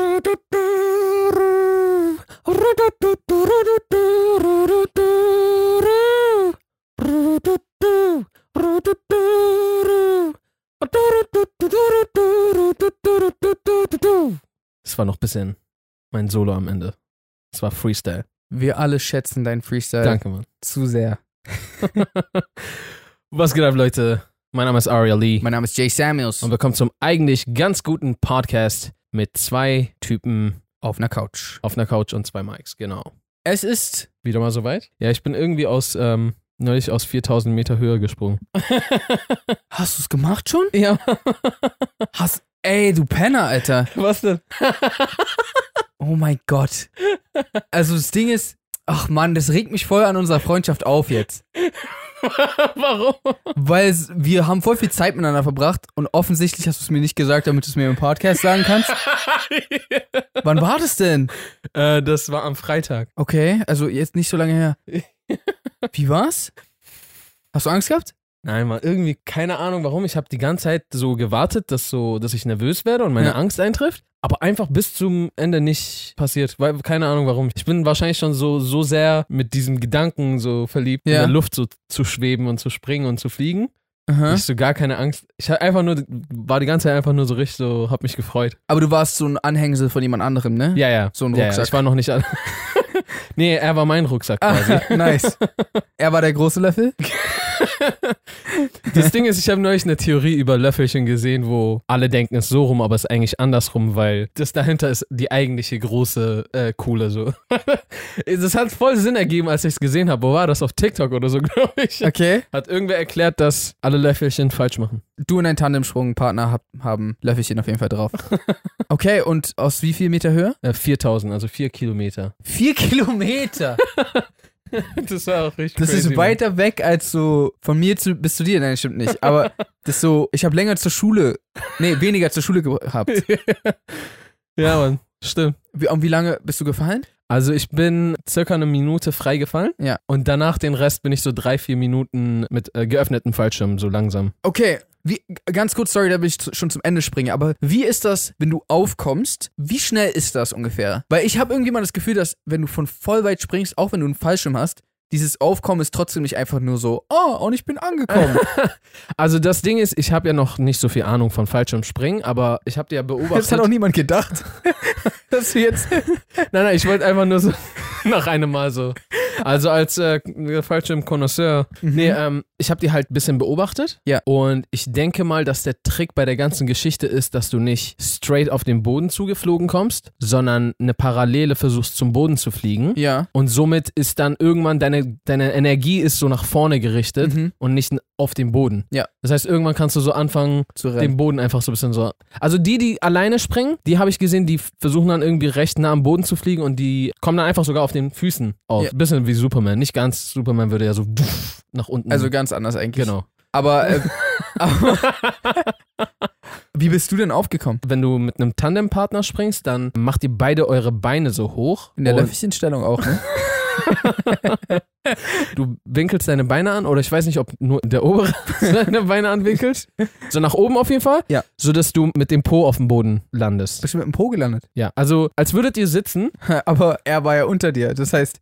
Es war noch ein bisschen mein Solo am Ende. Es war Freestyle. Wir alle schätzen deinen Freestyle. Danke, Mann. Zu sehr. Was geht ab, Leute? Mein Name ist Aria Lee. Mein Name ist Jay Samuels. Und willkommen zum eigentlich ganz guten Podcast mit zwei Typen auf einer Couch. Auf einer Couch und zwei Mics, genau. Es ist wieder mal soweit. Ja, ich bin irgendwie neulich aus 4000 Meter Höhe gesprungen. Hast du es gemacht schon? Ja. Ey, du Penner, Alter. Was denn? Oh mein Gott. Also das Ding ist, ach Mann, das regt mich voll an unserer Freundschaft auf jetzt. Warum? Weil wir haben voll viel Zeit miteinander verbracht und offensichtlich hast du es mir nicht gesagt, damit du es mir im Podcast sagen kannst. Wann war das denn? Das war am Freitag. Okay, also jetzt nicht so lange her. Wie war's? Hast du Angst gehabt? Nein, Mann, irgendwie keine Ahnung warum. Ich habe die ganze Zeit so gewartet, dass ich nervös werde und meine Angst eintrifft. Aber einfach bis zum Ende nicht passiert. Weil, keine Ahnung warum. Ich bin wahrscheinlich schon so sehr mit diesem Gedanken so verliebt, in der Luft so zu schweben und zu springen und zu fliegen. Aha. Ich so gar keine Angst. Ich hatte einfach nur, war die ganze Zeit einfach nur so richtig so, hab mich gefreut. Aber du warst so ein Anhängsel von jemand anderem, ne? Ja, ja. So ein Rucksack. Ja, ich war noch nicht an. Nee, er war mein Rucksack quasi. Nice. Er war der große Löffel? Das Ding ist, ich habe neulich eine Theorie über Löffelchen gesehen, wo alle denken, es ist so rum, aber es ist eigentlich andersrum, weil das dahinter ist die eigentliche große Kuhle so. Das hat voll Sinn ergeben, als ich es gesehen habe. Wo war das? Auf TikTok oder so, glaube ich. Okay. Hat irgendwer erklärt, dass alle Löffelchen falsch machen. Du und dein Tandemsprungpartner haben Löffelchen auf jeden Fall drauf. Okay, und aus wie viel Meter Höhe? 4000, also 4 Kilometer. 4 Kilometer? Das war auch richtig. Das crazy, ist weiter weg als so von mir bis zu dir. Nein, stimmt nicht. Aber das so, ich habe weniger zur Schule gehabt. Ja, Mann, stimmt. Und wie lange bist du gefallen? Also ich bin circa eine Minute frei gefallen. Ja. Und danach den Rest bin ich so 3-4 Minuten mit geöffnetem Fallschirm so langsam. Okay. Ganz kurz, sorry, da will ich schon zum Ende springen, aber wie ist das, wenn du aufkommst? Wie schnell ist das ungefähr? Weil ich habe irgendwie mal das Gefühl, dass wenn du von voll weit springst, auch wenn du einen Fallschirm hast, dieses Aufkommen ist trotzdem nicht einfach nur so, oh, und ich bin angekommen. Also das Ding ist, ich habe ja noch nicht so viel Ahnung von Fallschirmspringen, aber ich habe dir ja beobachtet. Das hat auch niemand gedacht, dass wir jetzt... Nein, ich wollte einfach nur so nach einem Mal so... Also als Fallschirm-Konnoisseur. Mhm. Nee, ich habe die halt ein bisschen beobachtet. Ja. Und ich denke mal, dass der Trick bei der ganzen Geschichte ist, dass du nicht straight auf den Boden zugeflogen kommst, sondern eine Parallele versuchst, zum Boden zu fliegen. Ja. Und somit ist dann irgendwann deine Energie ist so nach vorne gerichtet und nicht auf den Boden. Ja. Das heißt, irgendwann kannst du so anfangen, den Boden einfach so ein bisschen so... Also die alleine springen, die habe ich gesehen, die versuchen dann irgendwie recht nah am Boden zu fliegen und die kommen dann einfach sogar auf den Füßen auf. Ja. Bisschen wie Superman. Nicht ganz. Superman würde ja so nach unten. Also ganz anders eigentlich. Genau. Aber... Wie bist du denn aufgekommen? Wenn du mit einem Tandempartner springst, dann macht ihr beide eure Beine so hoch. In der Löffelchenstellung auch, ne? Du winkelst deine Beine an, oder ich weiß nicht, ob nur der obere seine Beine anwinkelt. So nach oben auf jeden Fall. Ja. Sodass du mit dem Po auf dem Boden landest. Bist du mit dem Po gelandet? Ja. Also, als würdet ihr sitzen. Aber er war ja unter dir. Das heißt...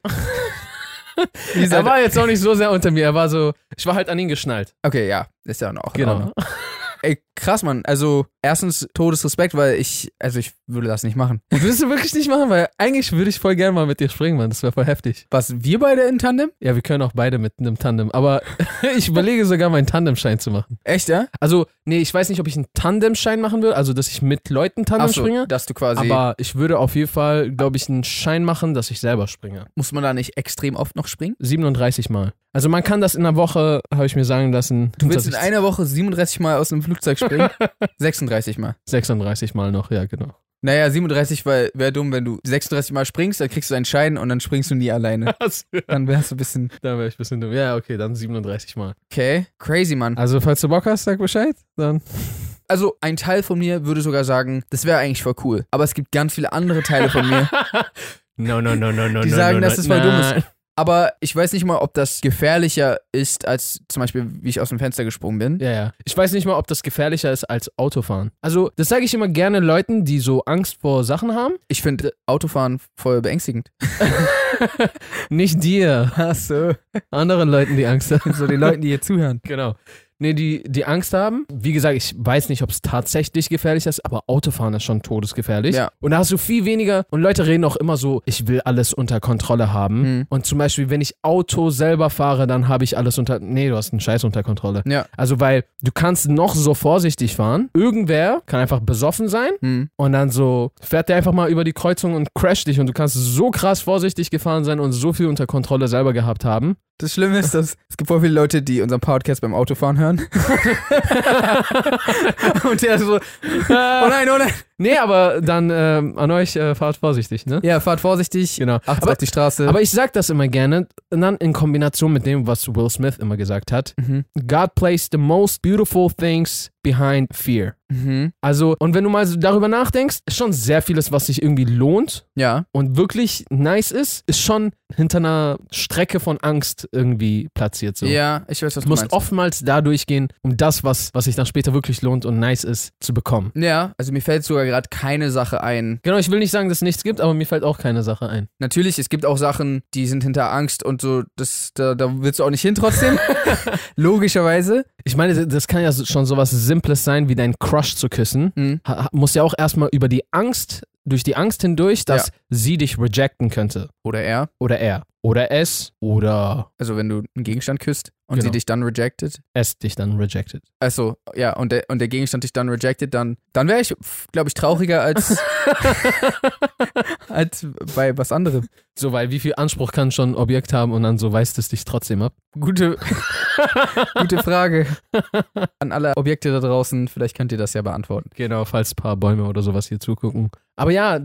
Er war jetzt auch nicht so sehr unter mir. Ich war halt an ihn geschnallt. Okay, ja. Ist ja auch genau. Ordnung. Ey, krass, Mann. Also, erstens Todesrespekt, weil ich würde das nicht machen. Du würdest es wirklich nicht machen, weil eigentlich würde ich voll gerne mal mit dir springen, Mann. Das wäre voll heftig. Was, wir beide in Tandem? Ja, wir können auch beide mit einem Tandem. Aber ich überlege sogar, meinen Tandemschein zu machen. Echt, ja? Also, nee, ich weiß nicht, ob ich einen Tandemschein machen würde, also, dass ich mit Leuten Tandem springe. Dass du quasi... Aber ich würde auf jeden Fall, glaube ich, einen Schein machen, dass ich selber springe. Muss man da nicht extrem oft noch springen? 37 Mal. Also man kann das in einer Woche, habe ich mir sagen lassen. Du willst in einer Woche 37 Mal aus einem Flugzeug springen? 36 Mal. 36 Mal noch, ja genau. Naja, 37, weil wäre dumm, wenn du 36 Mal springst, dann kriegst du einen Schein und dann springst du nie alleine. Dann wärst du ein bisschen... Dann wäre ich ein bisschen dumm. Ja, okay, dann 37 Mal. Okay, crazy, Mann. Also falls du Bock hast, sag Bescheid, dann... Also ein Teil von mir würde sogar sagen, das wäre eigentlich voll cool. Aber es gibt ganz viele andere Teile von mir, die sagen, dass es voll dumm ist. Aber ich weiß nicht mal, ob das gefährlicher ist, als zum Beispiel, wie ich aus dem Fenster gesprungen bin. Ja, ja. Ich weiß nicht mal, ob das gefährlicher ist als Autofahren. Also, das sage ich immer gerne Leuten, die so Angst vor Sachen haben. Ich finde Autofahren voll beängstigend. Nicht dir. Ach so. Anderen Leuten, die Angst haben. So den Leuten, die hier zuhören. Genau. Nee, die Angst haben. Wie gesagt, ich weiß nicht, ob es tatsächlich gefährlich ist, aber Autofahren ist schon todesgefährlich. Ja. Und da hast du viel weniger. Und Leute reden auch immer so, ich will alles unter Kontrolle haben. Mhm. Und zum Beispiel, wenn ich Auto selber fahre, dann habe ich alles unter... Nee, du hast einen Scheiß unter Kontrolle. Ja. Also, weil du kannst noch so vorsichtig fahren. Irgendwer kann einfach besoffen sein. Mhm. Und dann so fährt der einfach mal über die Kreuzung und crasht dich. Und du kannst so krass vorsichtig gefahren sein und so viel unter Kontrolle selber gehabt haben. Das Schlimme ist, dass es gibt voll viele Leute, die unseren Podcast beim Autofahren hören. Und der so, oh nein, oh nein. Nee, aber dann an euch, fahrt vorsichtig, ne? Ja, fahrt vorsichtig, genau. Achtet auf die Straße. Aber ich sag das immer gerne, und dann in Kombination mit dem, was Will Smith immer gesagt hat. Mhm. God placed the most beautiful things behind fear. Mhm. Also, und wenn du mal so darüber nachdenkst, ist schon sehr vieles, was sich irgendwie lohnt, ja, und wirklich nice ist, ist schon hinter einer Strecke von Angst irgendwie platziert. So. Ja, ich weiß, was du meinst. Du musst oftmals da durchgehen, um das, was sich dann später wirklich lohnt und nice ist, zu bekommen. Ja, also mir fällt sogar gerade keine Sache ein. Genau, ich will nicht sagen, dass es nichts gibt, aber mir fällt auch keine Sache ein. Natürlich, es gibt auch Sachen, die sind hinter Angst und so, da willst du auch nicht hin trotzdem. Logischerweise. Ich meine, das kann ja schon sowas Simples sein, wie dein Crush zu küssen. Mhm. Muss ja auch erstmal durch die Angst hindurch, dass sie dich rejecten könnte. Oder er. Oder er. Oder es. Oder... Also wenn du einen Gegenstand küsst und sie dich dann rejected. Es dich dann rejected. Achso, ja. Und der Gegenstand dich dann rejected, dann wäre ich, glaube ich, trauriger als... als bei was anderem. So, weil wie viel Anspruch kann schon ein Objekt haben und dann so weist es dich trotzdem ab? Gute Frage. An alle Objekte da draußen, vielleicht könnt ihr das ja beantworten. Genau, falls ein paar Bäume oder sowas hier zugucken. Aber ja,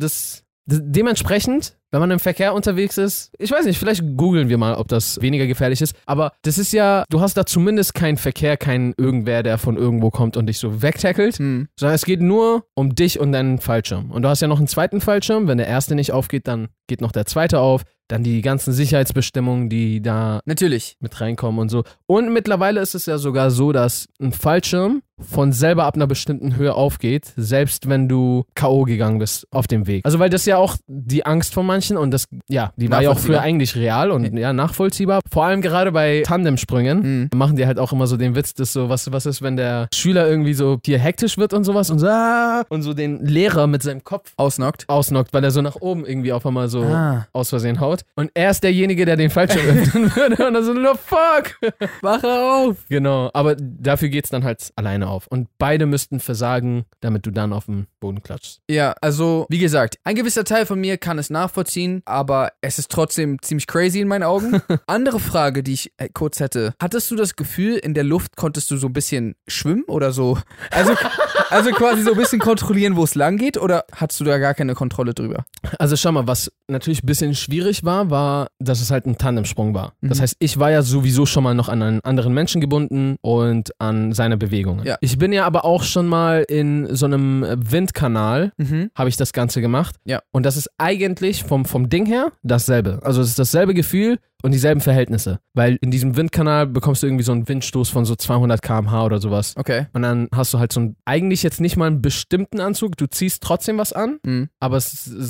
dementsprechend, wenn man im Verkehr unterwegs ist, ich weiß nicht, vielleicht googeln wir mal, ob das weniger gefährlich ist, aber das ist ja, du hast da zumindest keinen Verkehr, keinen irgendwer, der von irgendwo kommt und dich so wegtackelt, sondern es geht nur um dich und deinen Fallschirm. Und du hast ja noch einen zweiten Fallschirm, wenn der erste nicht aufgeht, dann geht noch der zweite auf, dann die ganzen Sicherheitsbestimmungen, die da natürlich mit reinkommen und so. Und mittlerweile ist es ja sogar so, dass ein Fallschirm von selber ab einer bestimmten Höhe aufgeht, selbst wenn du K.O. gegangen bist auf dem Weg. Also weil das ja auch die Angst von manchen und das, ja, die war ja auch früher eigentlich real und ja, nachvollziehbar. Vor allem gerade bei Tandemsprüngen machen die halt auch immer so den Witz, dass so, was ist, wenn der Schüler irgendwie so hier hektisch wird und sowas und so den Lehrer mit seinem Kopf ausnockt, weil er so nach oben irgendwie auf einmal so aus Versehen haut. Und er ist derjenige, der den Fallschirm öffnen würde und dann so, no fuck, wache auf. Genau, aber dafür geht's dann halt alleine auf. Und beide müssten versagen, damit du dann auf den Boden klatschst. Ja, also, wie gesagt, ein gewisser Teil von mir kann es nachvollziehen, aber es ist trotzdem ziemlich crazy in meinen Augen. Andere Frage, die ich kurz hätte. Hattest du das Gefühl, in der Luft konntest du so ein bisschen schwimmen oder so? Also quasi so ein bisschen kontrollieren, wo es lang geht, oder hattest du da gar keine Kontrolle drüber? Also schau mal, was natürlich ein bisschen schwierig war, dass es halt ein Tandemsprung war. Mhm. Das heißt, ich war ja sowieso schon mal noch an einen anderen Menschen gebunden und an seine Bewegungen. Ja. Ich bin ja aber auch schon mal in so einem Windkanal, habe ich das Ganze gemacht. Ja. Und das ist eigentlich vom Ding her dasselbe. Also es ist dasselbe Gefühl und dieselben Verhältnisse. Weil in diesem Windkanal bekommst du irgendwie so einen Windstoß von so 200 km/h oder sowas. Okay. Und dann hast du halt so einen, eigentlich jetzt nicht mal einen bestimmten Anzug, du ziehst trotzdem was an, aber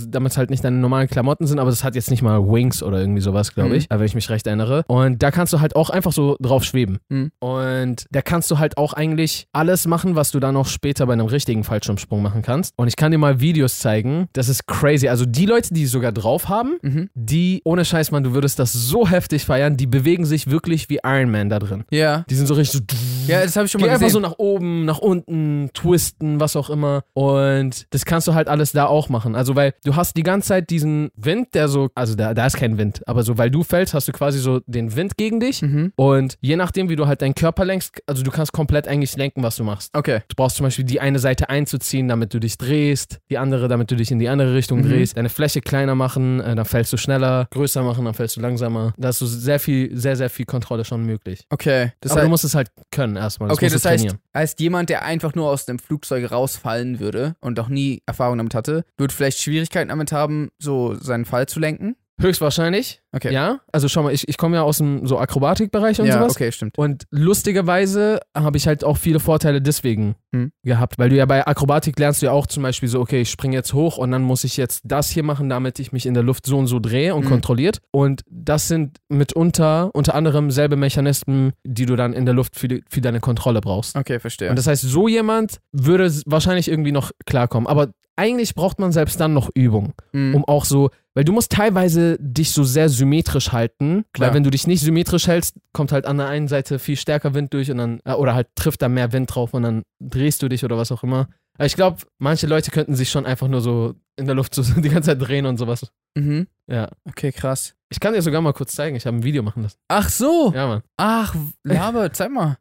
damit es halt nicht deine normalen Klamotten sind, aber es hat jetzt nicht mal Wings oder irgendwie sowas, glaube ich, wenn ich mich recht erinnere. Und da kannst du halt auch einfach so drauf schweben. Und da kannst du halt auch eigentlich alles machen, was du dann auch später bei einem richtigen Fallschirmsprung machen kannst. Und ich kann dir mal Videos zeigen, das ist crazy. Also die Leute, die sogar drauf haben, die, ohne Scheiß, Mann, du würdest das so heftig feiern, die bewegen sich wirklich wie Iron Man da drin. Ja. Die sind so richtig so... Ja, das habe ich schon mal gesehen. Einfach so nach oben, nach unten, twisten, was auch immer. Und das kannst du halt alles da auch machen. Also, weil du hast die ganze Zeit diesen Wind, der so... Also, da ist kein Wind. Aber so, weil du fällst, hast du quasi so den Wind gegen dich. Und je nachdem, wie du halt deinen Körper lenkst, also du kannst komplett eigentlich lenken, was du machst. Okay. Du brauchst zum Beispiel die eine Seite einzuziehen, damit du dich drehst. Die andere, damit du dich in die andere Richtung drehst. Deine Fläche kleiner machen, dann fällst du schneller. Größer machen, dann fällst du langsamer. Da hast du sehr, sehr viel Kontrolle schon möglich. Okay. Aber du musst es halt können erstmal. Okay, das heißt, jemand, der einfach nur aus dem Flugzeug rausfallen würde und auch nie Erfahrung damit hatte, wird vielleicht Schwierigkeiten damit haben, so seinen Fall zu lenken? Höchstwahrscheinlich. Okay. Ja, also schau mal, ich komme ja aus dem so Akrobatikbereich und sowas. Ja, okay, stimmt. Und lustigerweise habe ich halt auch viele Vorteile deswegen gehabt, weil du ja bei Akrobatik lernst du ja auch zum Beispiel so, okay, ich springe jetzt hoch und dann muss ich jetzt das hier machen, damit ich mich in der Luft so und so drehe und kontrolliert. Und das sind mitunter, unter anderem selbe Mechanismen, die du dann in der Luft für deine Kontrolle brauchst. Okay, verstehe. Und das heißt, so jemand würde wahrscheinlich irgendwie noch klarkommen, aber eigentlich braucht man selbst dann noch Übung, um auch so, weil du musst teilweise dich so sehr symmetrisch halten, klar. Weil wenn du dich nicht symmetrisch hältst, kommt halt an der einen Seite viel stärker Wind durch und dann, oder halt trifft da mehr Wind drauf und dann drehst du dich oder was auch immer. Aber ich glaube, manche Leute könnten sich schon einfach nur so in der Luft so die ganze Zeit drehen und sowas. Mhm. Ja. Okay, krass. Ich kann dir sogar mal kurz zeigen, ich habe ein Video machen lassen. Ach so! Ja, Mann. Ach, Laber, zeig mal.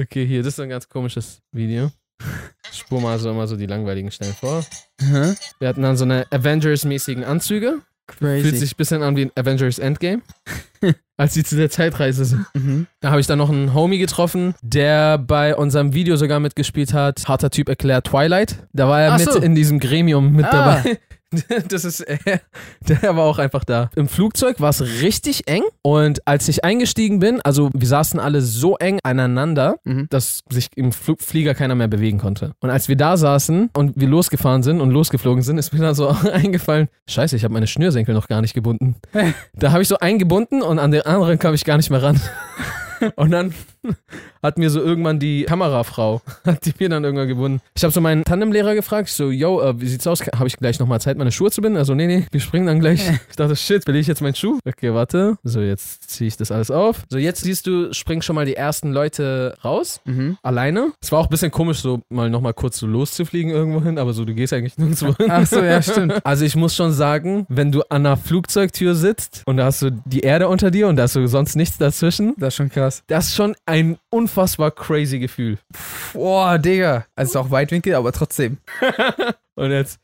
Okay, hier, das ist ein ganz komisches Video. Ich spur mal so immer so die langweiligen Stellen vor. Mhm. Wir hatten dann so eine Avengers-mäßigen Anzüge. Crazy. Fühlt sich ein bisschen an wie ein Avengers Endgame. Als sie zu der Zeitreise sind. Mhm. Da habe ich dann noch einen Homie getroffen, der bei unserem Video sogar mitgespielt hat. Harter Typ erklärt Twilight. Da war er in diesem Gremium mit dabei. Das ist er. Der war auch einfach da. Im Flugzeug war es richtig eng und als ich eingestiegen bin, also wir saßen alle so eng aneinander, dass sich im Flieger keiner mehr bewegen konnte. Und als wir da saßen und wir losgefahren sind und losgeflogen sind, ist mir dann so eingefallen, scheiße, ich habe meine Schnürsenkel noch gar nicht gebunden. Da habe ich so eingebunden und an den anderen kam ich gar nicht mehr ran. Und dann hat mir so irgendwann die Kamerafrau, hat die mir dann irgendwann gebunden. Ich habe so meinen Tandemlehrer gefragt, so, yo, wie sieht's aus? Habe ich gleich nochmal Zeit, meine Schuhe zu binden? Also, nee, wir springen dann gleich. Ich dachte, shit, will ich jetzt meinen Schuh? Okay, warte. So, jetzt ziehe ich das alles auf. So, jetzt siehst du, springen schon mal die ersten Leute raus, alleine. Es war auch ein bisschen komisch, so mal nochmal kurz so loszufliegen irgendwo hin, aber so, du gehst eigentlich nirgendwo hin. Ach so, ja, stimmt. Also, ich muss schon sagen, wenn du an einer Flugzeugtür sitzt und da hast du die Erde unter dir und da hast du sonst nichts dazwischen. Das ist schon krass. Das ist schon ein unfassbar crazy Gefühl. Boah, Digga. Also auch Weitwinkel, aber trotzdem. Und jetzt,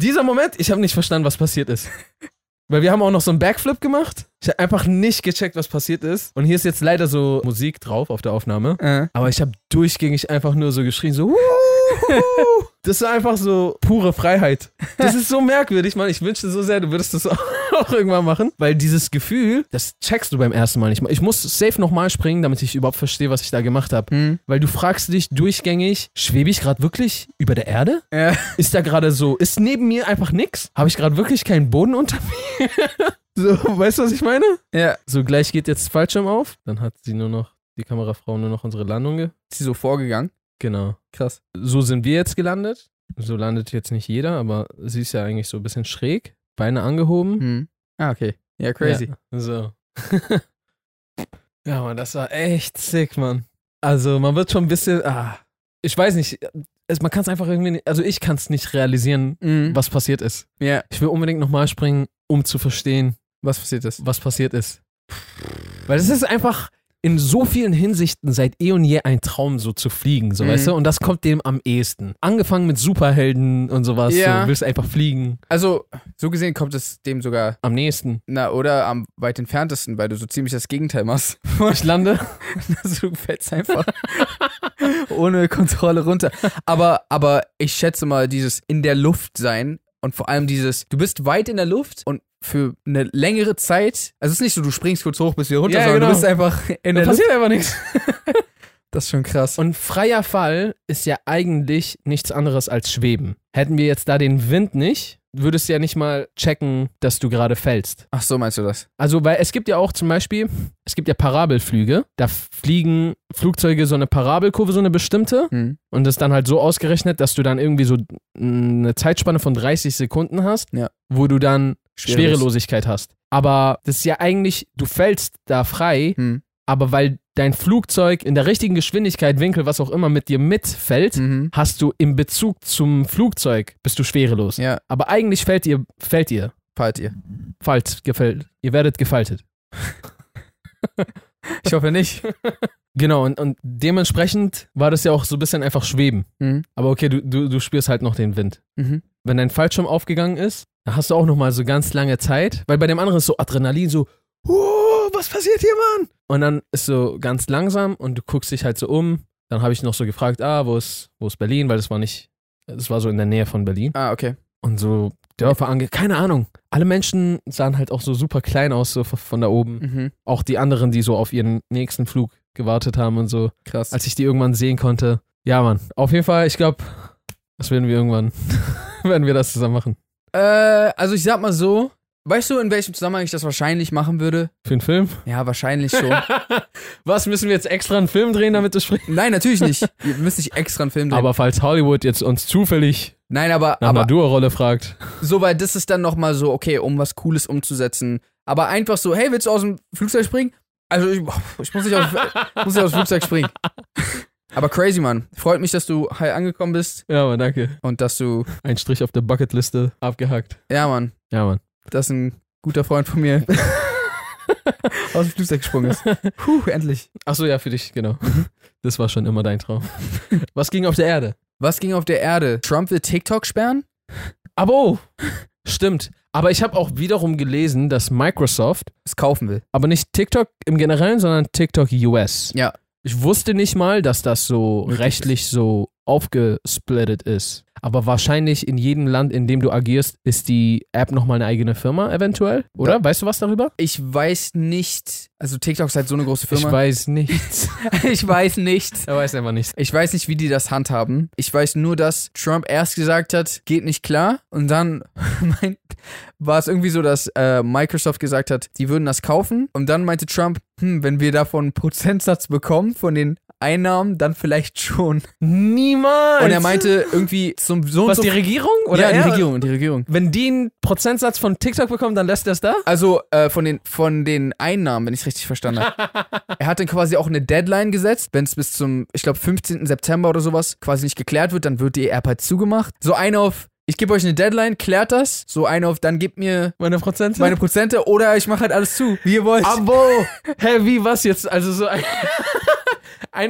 dieser Moment, ich habe nicht verstanden, was passiert ist. Weil wir haben auch noch so einen Backflip gemacht. Ich habe einfach nicht gecheckt, was passiert ist. Und hier ist jetzt leider so Musik drauf auf der Aufnahme. Aber ich habe durchgängig einfach nur so geschrien, so Wuhu! Das ist einfach so pure Freiheit. Das ist so merkwürdig, Mann. Ich wünschte so sehr, du würdest das auch irgendwann machen. Weil dieses Gefühl, das checkst du beim ersten Mal nicht mal. Ich muss safe nochmal springen, damit ich überhaupt verstehe, was ich da gemacht habe. Weil du fragst dich durchgängig, schwebe ich gerade wirklich über der Erde? Ist da gerade so, ist neben mir einfach nix? Habe ich gerade wirklich keinen Boden unter mir? So, weißt du, was ich meine? Ja. So, gleich geht jetzt Fallschirm auf. Dann hat sie nur noch, die Kamerafrau, nur noch unsere Landung. Ist sie so vorgegangen? Genau. Krass. So sind wir jetzt gelandet. So landet jetzt nicht jeder, aber sie ist ja eigentlich so ein bisschen schräg. Beine angehoben. Ah, okay. Ja, crazy. Ja, so. Ja, Mann, das war echt sick, Mann. Also, man wird schon ein bisschen, ich weiß nicht, man kann es einfach irgendwie nicht, also ich kann es nicht realisieren, was passiert ist. Ja. Yeah. Ich will unbedingt nochmal springen, um zu verstehen, was passiert ist. Weil es ist einfach in so vielen Hinsichten seit eh und je ein Traum, so zu fliegen, so, weißt du? Und das kommt dem am ehesten. Angefangen mit Superhelden und sowas, so, willst einfach fliegen. Also, so gesehen kommt es dem sogar am nächsten. Na, oder am weit entferntesten, weil du so ziemlich das Gegenteil machst. Ich lande. Du fällst einfach ohne Kontrolle runter. Aber ich schätze mal, dieses in der Luft sein und vor allem dieses, du bist weit in der Luft und für eine längere Zeit, also es ist nicht so, du springst kurz hoch, bis wieder runter, sondern genau. Du bist einfach in der Luft. Da passiert einfach nichts. Das ist schon krass. Und freier Fall ist ja eigentlich nichts anderes als Schweben. Hätten wir jetzt da den Wind nicht, würdest du ja nicht mal checken, dass du gerade fällst. Ach so, meinst du das? Also, weil es gibt ja auch zum Beispiel, es gibt ja Parabelflüge, da fliegen Flugzeuge so eine Parabelkurve, so eine bestimmte und das ist dann halt so ausgerechnet, dass du dann irgendwie so eine Zeitspanne von 30 Sekunden hast, wo du dann Schwerelosigkeit hast. Aber das ist ja eigentlich, du fällst da frei, aber weil dein Flugzeug in der richtigen Geschwindigkeit, Winkel, was auch immer mit dir mitfällt, hast du im Bezug zum Flugzeug, bist du schwerelos. Ja. Aber eigentlich ihr werdet gefaltet. Ich hoffe nicht. Genau, und dementsprechend war das ja auch so ein bisschen einfach Schweben. Aber okay, du spürst halt noch den Wind. Wenn dein Fallschirm aufgegangen ist, dann hast du auch nochmal so ganz lange Zeit, weil bei dem anderen ist so Adrenalin, so, was passiert hier, Mann? Und dann ist so ganz langsam und du guckst dich halt so um. Dann habe ich noch so gefragt, wo ist Berlin? Weil das war so in der Nähe von Berlin. Ah, okay. Und so Dörfer keine Ahnung. alle Menschen sahen halt auch so super klein aus, so von da oben. Mhm. Auch die anderen, die so auf ihren nächsten Flug gewartet haben und so. Krass. Als ich die irgendwann sehen konnte. Ja, Mann. Auf jeden Fall, ich glaube, das werden wir irgendwann, werden wir das zusammen machen. Also ich sag mal so, weißt du, in welchem Zusammenhang ich das wahrscheinlich machen würde? Für einen Film? Ja, wahrscheinlich schon. Was, müssen wir jetzt extra einen Film drehen, damit du sprichst? Nein, natürlich nicht. Wir müssen nicht extra einen Film drehen. Aber falls Hollywood jetzt uns zufällig nach einer Duo-Rolle fragt. Soweit, das ist dann nochmal so, okay, um was Cooles umzusetzen. Aber einfach so, hey, willst du aus dem Flugzeug springen? Also ich muss nicht aus dem Flugzeug springen. Aber crazy, Mann. Freut mich, dass du heil angekommen bist. Ja, Mann, danke. Und dass du... Ein Strich auf der Bucketliste abgehakt. Ja, Mann. Ja, Mann. Dass ein guter Freund von mir aus dem Flugzeug gesprungen ist. Puh, endlich. Achso, ja, für dich, genau. Das war schon immer dein Traum. Was ging auf der Erde? Trump will TikTok sperren? Aber oh, stimmt. Aber ich habe auch wiederum gelesen, dass Microsoft... es kaufen will. Aber nicht TikTok im Generellen, sondern TikTok US. Ja. Ich wusste nicht mal, dass das so rechtlich so aufgesplittet ist. Aber wahrscheinlich in jedem Land, in dem du agierst, ist die App nochmal eine eigene Firma eventuell, oder? Ja. Weißt du was darüber? Ich weiß nicht. Also TikTok ist halt so eine große Firma. Ich weiß nichts. Er weiß einfach nichts. Ich weiß nicht, wie die das handhaben. Ich weiß nur, dass Trump erst gesagt hat, geht nicht klar. Und dann war es irgendwie so, dass Microsoft gesagt hat, die würden das kaufen. Und dann meinte Trump, wenn wir davon einen Prozentsatz bekommen von den Einnahmen, dann vielleicht schon. Niemals! Und er meinte irgendwie so. Was, die Regierung? Oder ja, die Regierung. Wenn die einen Prozentsatz von TikTok bekommen, dann lässt er es da? Also von den Einnahmen, wenn ich es richtig verstanden habe. Er hat dann quasi auch eine Deadline gesetzt, wenn es bis zum, ich glaube, 15. September oder sowas quasi nicht geklärt wird, dann wird die App halt zugemacht. So eine auf... ich gebe euch eine Deadline, klärt das. So eine auf, dann gebt mir meine Prozente oder ich mache halt alles zu, wie ihr wollt. Abo! Hä, wie, was jetzt? Also so ein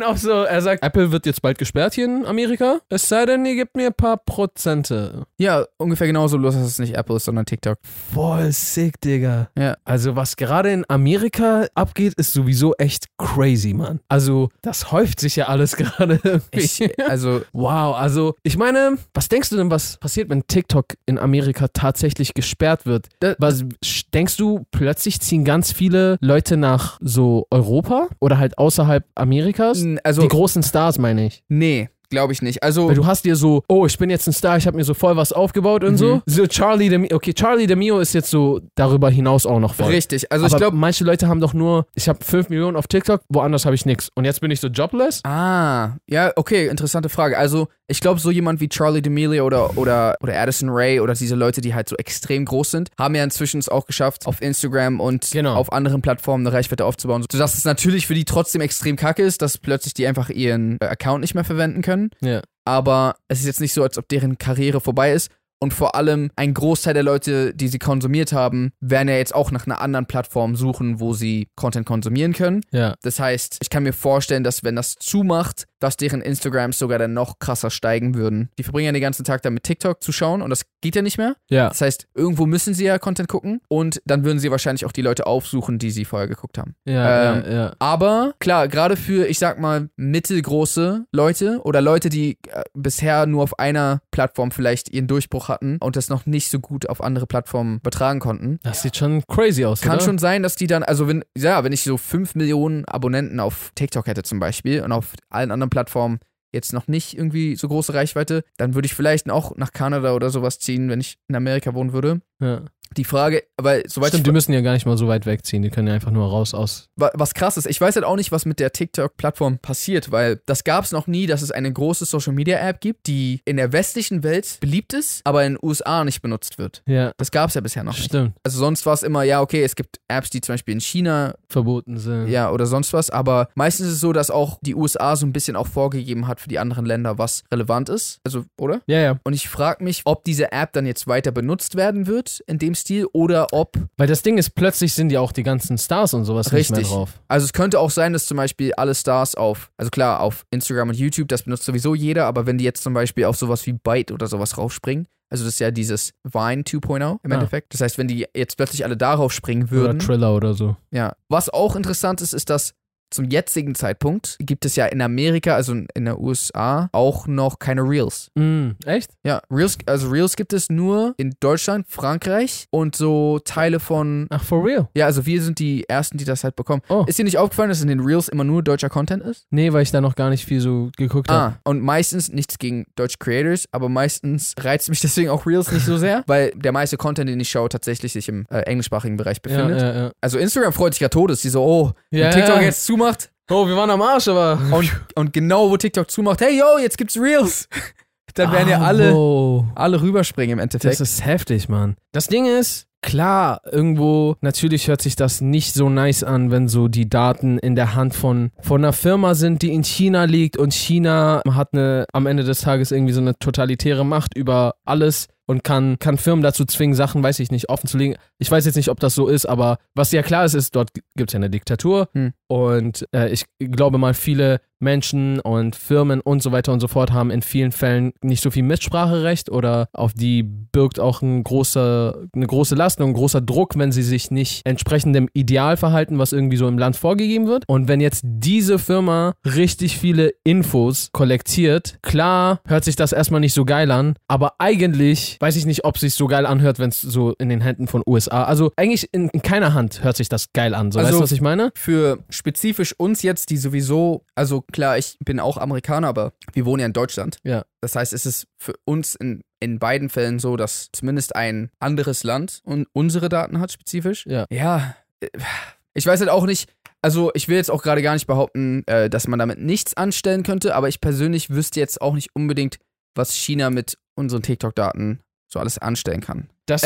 auf so, er sagt, Apple wird jetzt bald gesperrt hier in Amerika, es sei denn, ihr gebt mir ein paar Prozente. Ja, ungefähr genauso, bloß dass es nicht Apple ist, sondern TikTok. Voll sick, Digga. Ja. Also was gerade in Amerika abgeht, ist sowieso echt crazy, Mann. Also das häuft sich ja alles gerade irgendwie. Ich meine, was denkst du denn, was passiert, wenn TikTok in Amerika tatsächlich gesperrt wird? Was denkst du, plötzlich ziehen ganz viele Leute nach so Europa oder halt außerhalb Amerikas? Also, die großen Stars, meine ich. Nee, glaube ich nicht. Also, weil du hast dir so, oh, ich bin jetzt ein Star, ich habe mir so voll was aufgebaut und so. So Charli D'Amelio ist jetzt so darüber hinaus auch noch voll. Richtig, also aber ich glaube, manche Leute haben doch nur, ich habe 5 Millionen auf TikTok, woanders habe ich nichts. Und jetzt bin ich so jobless? Ah, ja, okay, interessante Frage. Also, ich glaube, so jemand wie Charli D'Amelio oder Addison Ray oder diese Leute, die halt so extrem groß sind, haben ja inzwischen es auch geschafft, auf Instagram und auf anderen Plattformen eine Reichweite aufzubauen. Sodass es natürlich für die trotzdem extrem kacke ist, dass plötzlich die einfach ihren Account nicht mehr verwenden können. Ja. Aber es ist jetzt nicht so, als ob deren Karriere vorbei ist. Und vor allem ein Großteil der Leute, die sie konsumiert haben, werden ja jetzt auch nach einer anderen Plattform suchen, wo sie Content konsumieren können. Ja. Das heißt, ich kann mir vorstellen, dass wenn das zumacht, dass deren Instagrams sogar dann noch krasser steigen würden. Die verbringen ja den ganzen Tag damit TikTok zu schauen und das geht ja nicht mehr. Ja. Das heißt, irgendwo müssen sie ja Content gucken und dann würden sie wahrscheinlich auch die Leute aufsuchen, die sie vorher geguckt haben. Ja, ja. Aber klar, gerade für, ich sag mal, mittelgroße Leute oder Leute, die bisher nur auf einer Plattform vielleicht ihren Durchbruch hatten und das noch nicht so gut auf andere Plattformen übertragen konnten. Das sieht schon crazy aus, oder? Kann schon sein, dass die dann, also wenn ich so 5 Millionen Abonnenten auf TikTok hätte zum Beispiel und auf allen anderen Plattformen jetzt noch nicht irgendwie so große Reichweite, dann würde ich vielleicht auch nach Kanada oder sowas ziehen, wenn ich in Amerika wohnen würde. Ja. Die Frage, weil soweit... Stimmt, die müssen ja gar nicht mal so weit wegziehen, die können ja einfach nur raus aus... Was krass ist, ich weiß halt auch nicht, was mit der TikTok-Plattform passiert, weil das gab es noch nie, dass es eine große Social-Media-App gibt, die in der westlichen Welt beliebt ist, aber in den USA nicht benutzt wird. Ja. Das gab es ja bisher noch nicht. Stimmt. Also sonst war es immer, ja okay, es gibt Apps, die zum Beispiel in China... verboten sind. Ja, oder sonst was, aber meistens ist es so, dass auch die USA so ein bisschen auch vorgegeben hat für die anderen Länder, was relevant ist, also, oder? Ja, ja. Und ich frage mich, ob diese App dann jetzt weiter benutzt werden wird, in dem Stil oder ob... Weil das Ding ist, plötzlich sind ja auch die ganzen Stars und sowas richtig nicht mehr drauf. Also es könnte auch sein, dass zum Beispiel alle Stars auf Instagram und YouTube, das benutzt sowieso jeder, aber wenn die jetzt zum Beispiel auf sowas wie Byte oder sowas raufspringen, also das ist ja dieses Vine 2.0 im Endeffekt. Das heißt, wenn die jetzt plötzlich alle darauf springen würden... Oder Thriller oder so. Ja. Was auch interessant ist, ist, dass Zum jetzigen Zeitpunkt gibt es ja in Amerika, also in der USA, auch noch keine Reels. Echt? Ja, Reels gibt es nur in Deutschland, Frankreich und so Teile von... Ach, for real? Ja, also wir sind die Ersten, die das halt bekommen. Oh. Ist dir nicht aufgefallen, dass in den Reels immer nur deutscher Content ist? Nee, weil ich da noch gar nicht viel so geguckt habe. Und meistens, nichts gegen deutsche Creators, aber meistens reizt mich deswegen auch Reels nicht so sehr, weil der meiste Content, den ich schaue, tatsächlich sich im englischsprachigen Bereich befindet. Ja, ja, ja. Also Instagram freut sich ja todes, die so, wenn TikTok jetzt zumacht. Oh, wir waren am Arsch, aber... Und genau, wo TikTok zumacht, hey, yo, jetzt gibt's Reels. Dann werden ja alle rüberspringen im Endeffekt. Das ist heftig, Mann. Das Ding ist, klar, irgendwo, natürlich hört sich das nicht so nice an, wenn so die Daten in der Hand von einer Firma sind, die in China liegt, und China hat am Ende des Tages irgendwie so eine totalitäre Macht über alles und kann Firmen dazu zwingen, Sachen, weiß ich nicht, offen zu legen. Ich weiß jetzt nicht, ob das so ist, aber was ja klar ist, dort gibt es ja eine Diktatur und ich glaube mal, viele Menschen und Firmen und so weiter und so fort haben in vielen Fällen nicht so viel Mitspracherecht, oder auf die birgt auch eine große Last und ein großer Druck, wenn sie sich nicht entsprechend dem Ideal verhalten, was irgendwie so im Land vorgegeben wird. Und wenn jetzt diese Firma richtig viele Infos kollektiert, klar hört sich das erstmal nicht so geil an, aber eigentlich weiß ich nicht, ob es sich so geil anhört, wenn es so in den Händen von USA, also eigentlich in keiner Hand hört sich das geil an. So, also, weißt du, was ich meine? Für spezifisch uns jetzt, die sowieso, also klar, ich bin auch Amerikaner, aber wir wohnen ja in Deutschland. Ja. Das heißt, es ist für uns in beiden Fällen so, dass zumindest ein anderes Land und unsere Daten hat spezifisch. Ja. Ja, ich weiß halt auch nicht, also ich will jetzt auch gerade gar nicht behaupten, dass man damit nichts anstellen könnte, aber ich persönlich wüsste jetzt auch nicht unbedingt, was China mit unseren TikTok-Daten so alles anstellen kann. Ich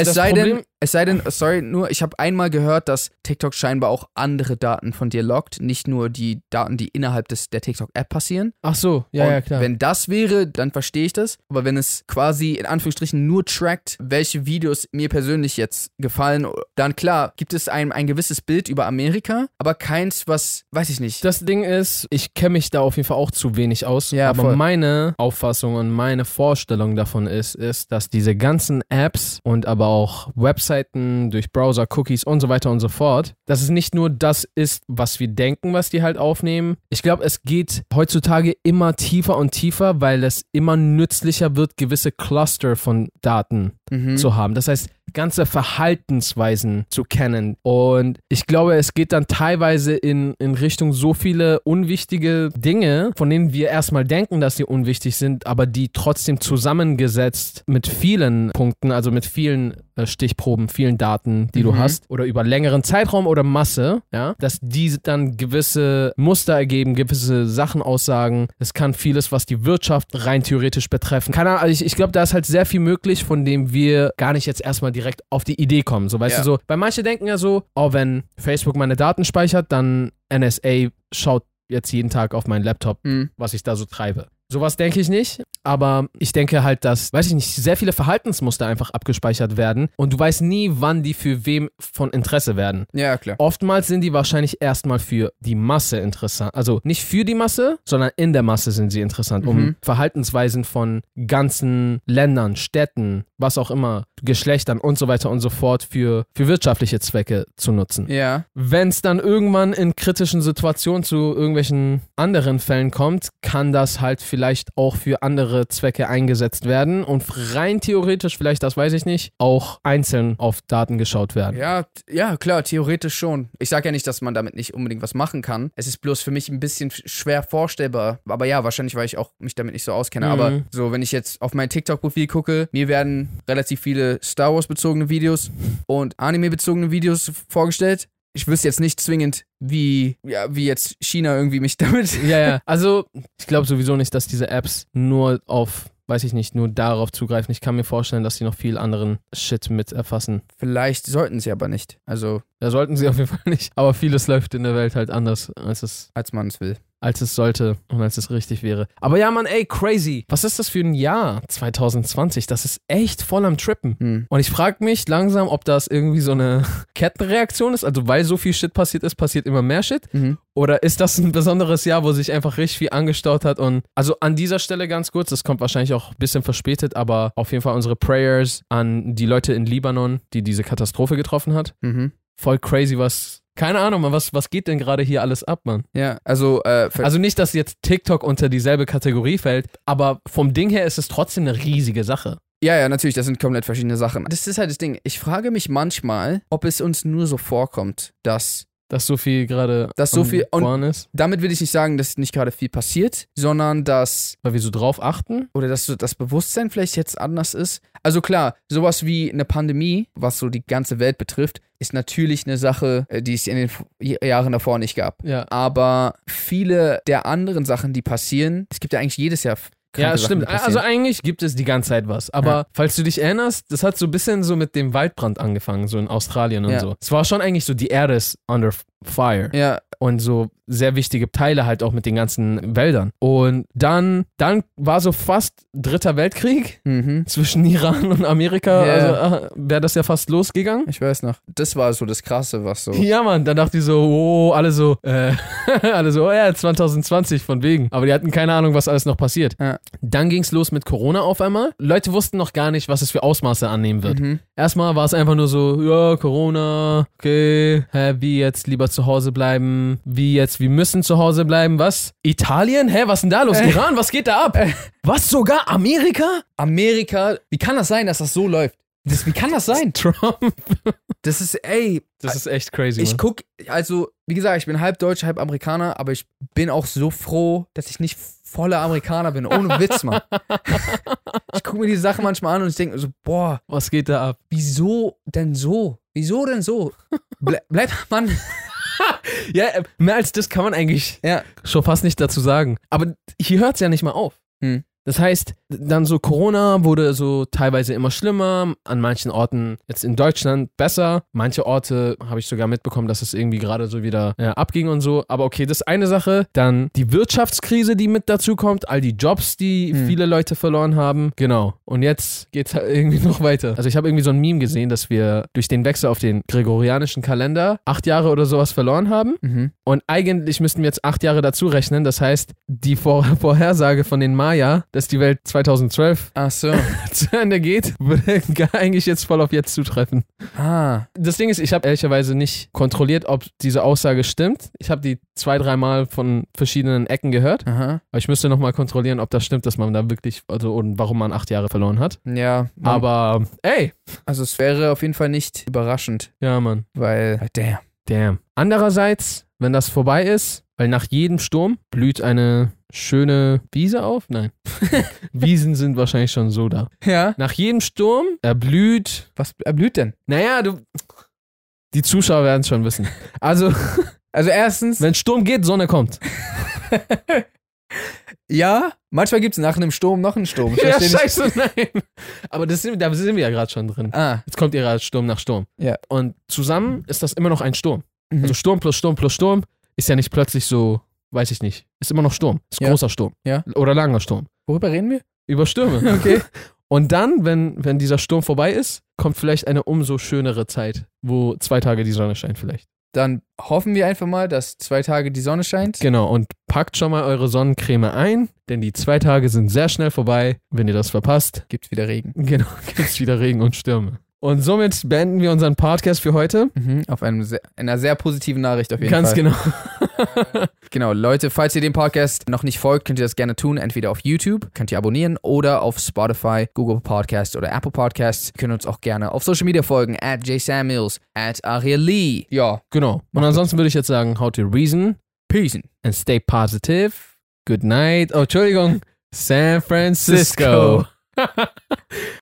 habe einmal gehört, dass TikTok scheinbar auch andere Daten von dir lockt, nicht nur die Daten, die innerhalb der TikTok-App passieren. Ach so, ja, klar. Wenn das wäre, dann verstehe ich das. Aber wenn es quasi in Anführungsstrichen nur trackt, welche Videos mir persönlich jetzt gefallen, dann klar, gibt es einem ein gewisses Bild über Amerika, aber keins, was, weiß ich nicht. Das Ding ist, ich kenne mich da auf jeden Fall auch zu wenig aus, ja, aber voll. Meine Auffassung und meine Vorstellung davon ist, dass diese ganzen Apps und aber auch Webseiten durch Browser, Cookies und so weiter und so fort, dass es nicht nur das ist, was wir denken, was die halt aufnehmen. Ich glaube, es geht heutzutage immer tiefer und tiefer, weil es immer nützlicher wird, gewisse Cluster von Daten zu haben. Das heißt, ganze Verhaltensweisen zu kennen. Und ich glaube, es geht dann teilweise in Richtung so viele unwichtige Dinge, von denen wir erstmal denken, dass sie unwichtig sind, aber die trotzdem zusammengesetzt mit vielen Punkten, also mit vielen Stichproben, vielen Daten, die du hast, oder über längeren Zeitraum oder Masse, ja, dass diese dann gewisse Muster ergeben, gewisse Sachen aussagen. Es kann vieles, was die Wirtschaft rein theoretisch betreffen. Keine Ahnung, also ich glaube, da ist halt sehr viel möglich, von dem wir gar nicht jetzt erstmal direkt auf die Idee kommen. So, weißt du, so, weil manche denken ja so, wenn Facebook meine Daten speichert, dann NSA schaut jetzt jeden Tag auf meinen Laptop, was ich da so treibe. Sowas denke ich nicht, aber ich denke halt, dass, weiß ich nicht, sehr viele Verhaltensmuster einfach abgespeichert werden und du weißt nie, wann die für wem von Interesse werden. Ja, klar. Oftmals sind die wahrscheinlich erstmal für die Masse interessant. Also nicht für die Masse, sondern in der Masse sind sie interessant, um Verhaltensweisen von ganzen Ländern, Städten, was auch immer, Geschlechtern und so weiter und so fort für wirtschaftliche Zwecke zu nutzen. Ja. Wenn es dann irgendwann in kritischen Situationen zu irgendwelchen anderen Fällen kommt, kann das halt vielleicht auch für andere Zwecke eingesetzt werden und rein theoretisch, vielleicht, das weiß ich nicht, auch einzeln auf Daten geschaut werden. Ja, klar, theoretisch schon. Ich sage ja nicht, dass man damit nicht unbedingt was machen kann. Es ist bloß für mich ein bisschen schwer vorstellbar. Aber ja, wahrscheinlich, weil ich auch mich damit nicht so auskenne. Aber so, wenn ich jetzt auf mein TikTok-Profil gucke, mir werden relativ viele Star Wars bezogene Videos und Anime bezogene Videos vorgestellt. Ich wüsste jetzt nicht zwingend, wie jetzt China irgendwie mich damit... Ja. Also ich glaube sowieso nicht, dass diese Apps nur auf, weiß ich nicht, nur darauf zugreifen. Ich kann mir vorstellen, dass sie noch viel anderen Shit mit erfassen. Vielleicht sollten sie aber nicht. Also ja, sollten sie auf jeden Fall nicht. Aber vieles läuft in der Welt halt anders, als man es will. Als es sollte und als es richtig wäre. Aber ja, Mann, ey, crazy. Was ist das für ein Jahr 2020? Das ist echt voll am Trippen. Und ich frage mich langsam, ob das irgendwie so eine Kettenreaktion ist. Also weil so viel Shit passiert ist, passiert immer mehr Shit. Oder ist das ein besonderes Jahr, wo sich einfach richtig viel angestaut hat? Und also an dieser Stelle ganz kurz, das kommt wahrscheinlich auch ein bisschen verspätet, aber auf jeden Fall unsere Prayers an die Leute in Libanon, die diese Katastrophe getroffen hat. Voll crazy, was... Keine Ahnung, Mann, was geht denn gerade hier alles ab, Mann? Ja, also nicht, dass jetzt TikTok unter dieselbe Kategorie fällt, aber vom Ding her ist es trotzdem eine riesige Sache. Ja, ja, natürlich, das sind komplett verschiedene Sachen. Das ist halt das Ding. Ich frage mich manchmal, ob es uns nur so vorkommt, dass so viel gerade vorn ist. Damit will ich nicht sagen, dass nicht gerade viel passiert, sondern dass... Weil wir so drauf achten? Oder dass so das Bewusstsein vielleicht jetzt anders ist. Also klar, sowas wie eine Pandemie, was so die ganze Welt betrifft, ist natürlich eine Sache, die es in den Jahren davor nicht gab. Ja. Aber viele der anderen Sachen, die passieren, es gibt ja eigentlich jedes Jahr... Ja, stimmt. Also eigentlich gibt es die ganze Zeit was. Aber falls du dich erinnerst, das hat so ein bisschen so mit dem Waldbrand angefangen, so in Australien und so. Es war schon eigentlich so, die Erde ist under fire. Ja. Und so sehr wichtige Teile halt auch mit den ganzen Wäldern. Und dann war so fast Dritter Weltkrieg zwischen Iran und Amerika. Ja. Also wäre das ja fast losgegangen. Ich weiß noch. Das war so das Krasse, was so... Ja, Mann. Dann dachte ich so, oh, alle so, 2020 von wegen. Aber die hatten keine Ahnung, was alles noch passiert. Ja. Dann ging's los mit Corona auf einmal. Leute wussten noch gar nicht, was es für Ausmaße annehmen wird. Erstmal war es einfach nur so, ja, Corona, okay, wie jetzt lieber zu Hause bleiben, wie jetzt, wir müssen zu Hause bleiben, was? Italien? Hä, was ist denn da los? Iran, was geht da ab? Was, sogar Amerika? Amerika, wie kann das sein, dass das so läuft? Wie kann das sein? Trump. Das ist echt crazy. Ich guck, also, wie gesagt, ich bin halb Deutsch, halb Amerikaner, aber ich bin auch so froh, dass ich nicht voller Amerikaner bin. Ohne Witz, Mann. Ich gucke mir die Sachen manchmal an und ich denke so, boah, was geht da ab? Wieso denn so? Wieso denn so? Bleib, Mann. Ja, mehr als das kann man eigentlich schon fast nicht dazu sagen. Aber hier hört es ja nicht mal auf. Das heißt, dann so Corona wurde so teilweise immer schlimmer, an manchen Orten jetzt in Deutschland besser. Manche Orte habe ich sogar mitbekommen, dass es irgendwie gerade so wieder abging und so. Aber okay, das ist eine Sache. Dann die Wirtschaftskrise, die mit dazu kommt, all die Jobs, die viele Leute verloren haben. Genau. Und jetzt geht's halt irgendwie noch weiter. Also ich habe irgendwie so ein Meme gesehen, dass wir durch den Wechsel auf den gregorianischen Kalender 8 Jahre oder sowas verloren haben. Und eigentlich müssten wir jetzt 8 Jahre dazu rechnen. Das heißt, die Vorhersage von den Maya, dass die Welt 2012 zu Ende geht, würde eigentlich jetzt voll auf jetzt zutreffen. Das Ding ist, ich habe ehrlicherweise nicht kontrolliert, ob diese Aussage stimmt. Ich habe die 2-3 Mal von verschiedenen Ecken gehört. Aber ich müsste nochmal kontrollieren, ob das stimmt, dass man da wirklich, also und warum man 8 Jahre verloren hat. Ja. Aber, ey. Also es wäre auf jeden Fall nicht überraschend. Ja, Mann. Weil, damn. Andererseits, wenn das vorbei ist, weil nach jedem Sturm blüht eine schöne Wiese auf? Nein. Wiesen sind wahrscheinlich schon so da. Ja. Nach jedem Sturm erblüht... Was erblüht denn? Naja, die Zuschauer werden es schon wissen. Also erstens... Wenn Sturm geht, Sonne kommt. Ja, manchmal gibt es nach einem Sturm noch einen Sturm. Ich verstehe nicht. Nein. Aber da sind wir ja gerade schon drin. Jetzt kommt ihr gerade Sturm nach Sturm. Ja. Und zusammen ist das immer noch ein Sturm. Also Sturm plus Sturm plus Sturm ist ja nicht plötzlich so... Weiß ich nicht. Ist immer noch Sturm. Ist großer Sturm. Ja. Oder langer Sturm. Worüber reden wir? Über Stürme. Okay. Und dann, wenn dieser Sturm vorbei ist, kommt vielleicht eine umso schönere Zeit, wo 2 Tage die Sonne scheint vielleicht. Dann hoffen wir einfach mal, dass 2 Tage die Sonne scheint. Genau, und packt schon mal eure Sonnencreme ein, denn die 2 Tage sind sehr schnell vorbei. Wenn ihr das verpasst, gibt's wieder Regen. Genau, gibt's wieder Regen und Stürme. Und somit beenden wir unseren Podcast für heute. Auf einer sehr positiven Nachricht auf jeden Fall. Ganz genau. Genau, Leute, falls ihr dem Podcast noch nicht folgt, könnt ihr das gerne tun. Entweder auf YouTube, könnt ihr abonnieren, oder auf Spotify, Google Podcasts oder Apple Podcasts. Ihr könnt uns auch gerne auf Social Media folgen. @JaySamuels, @Aria Lee. Ja, genau. Und ansonsten würde ich jetzt sagen, how to reason, peace and stay positive. Good night. Oh, Entschuldigung. San Francisco.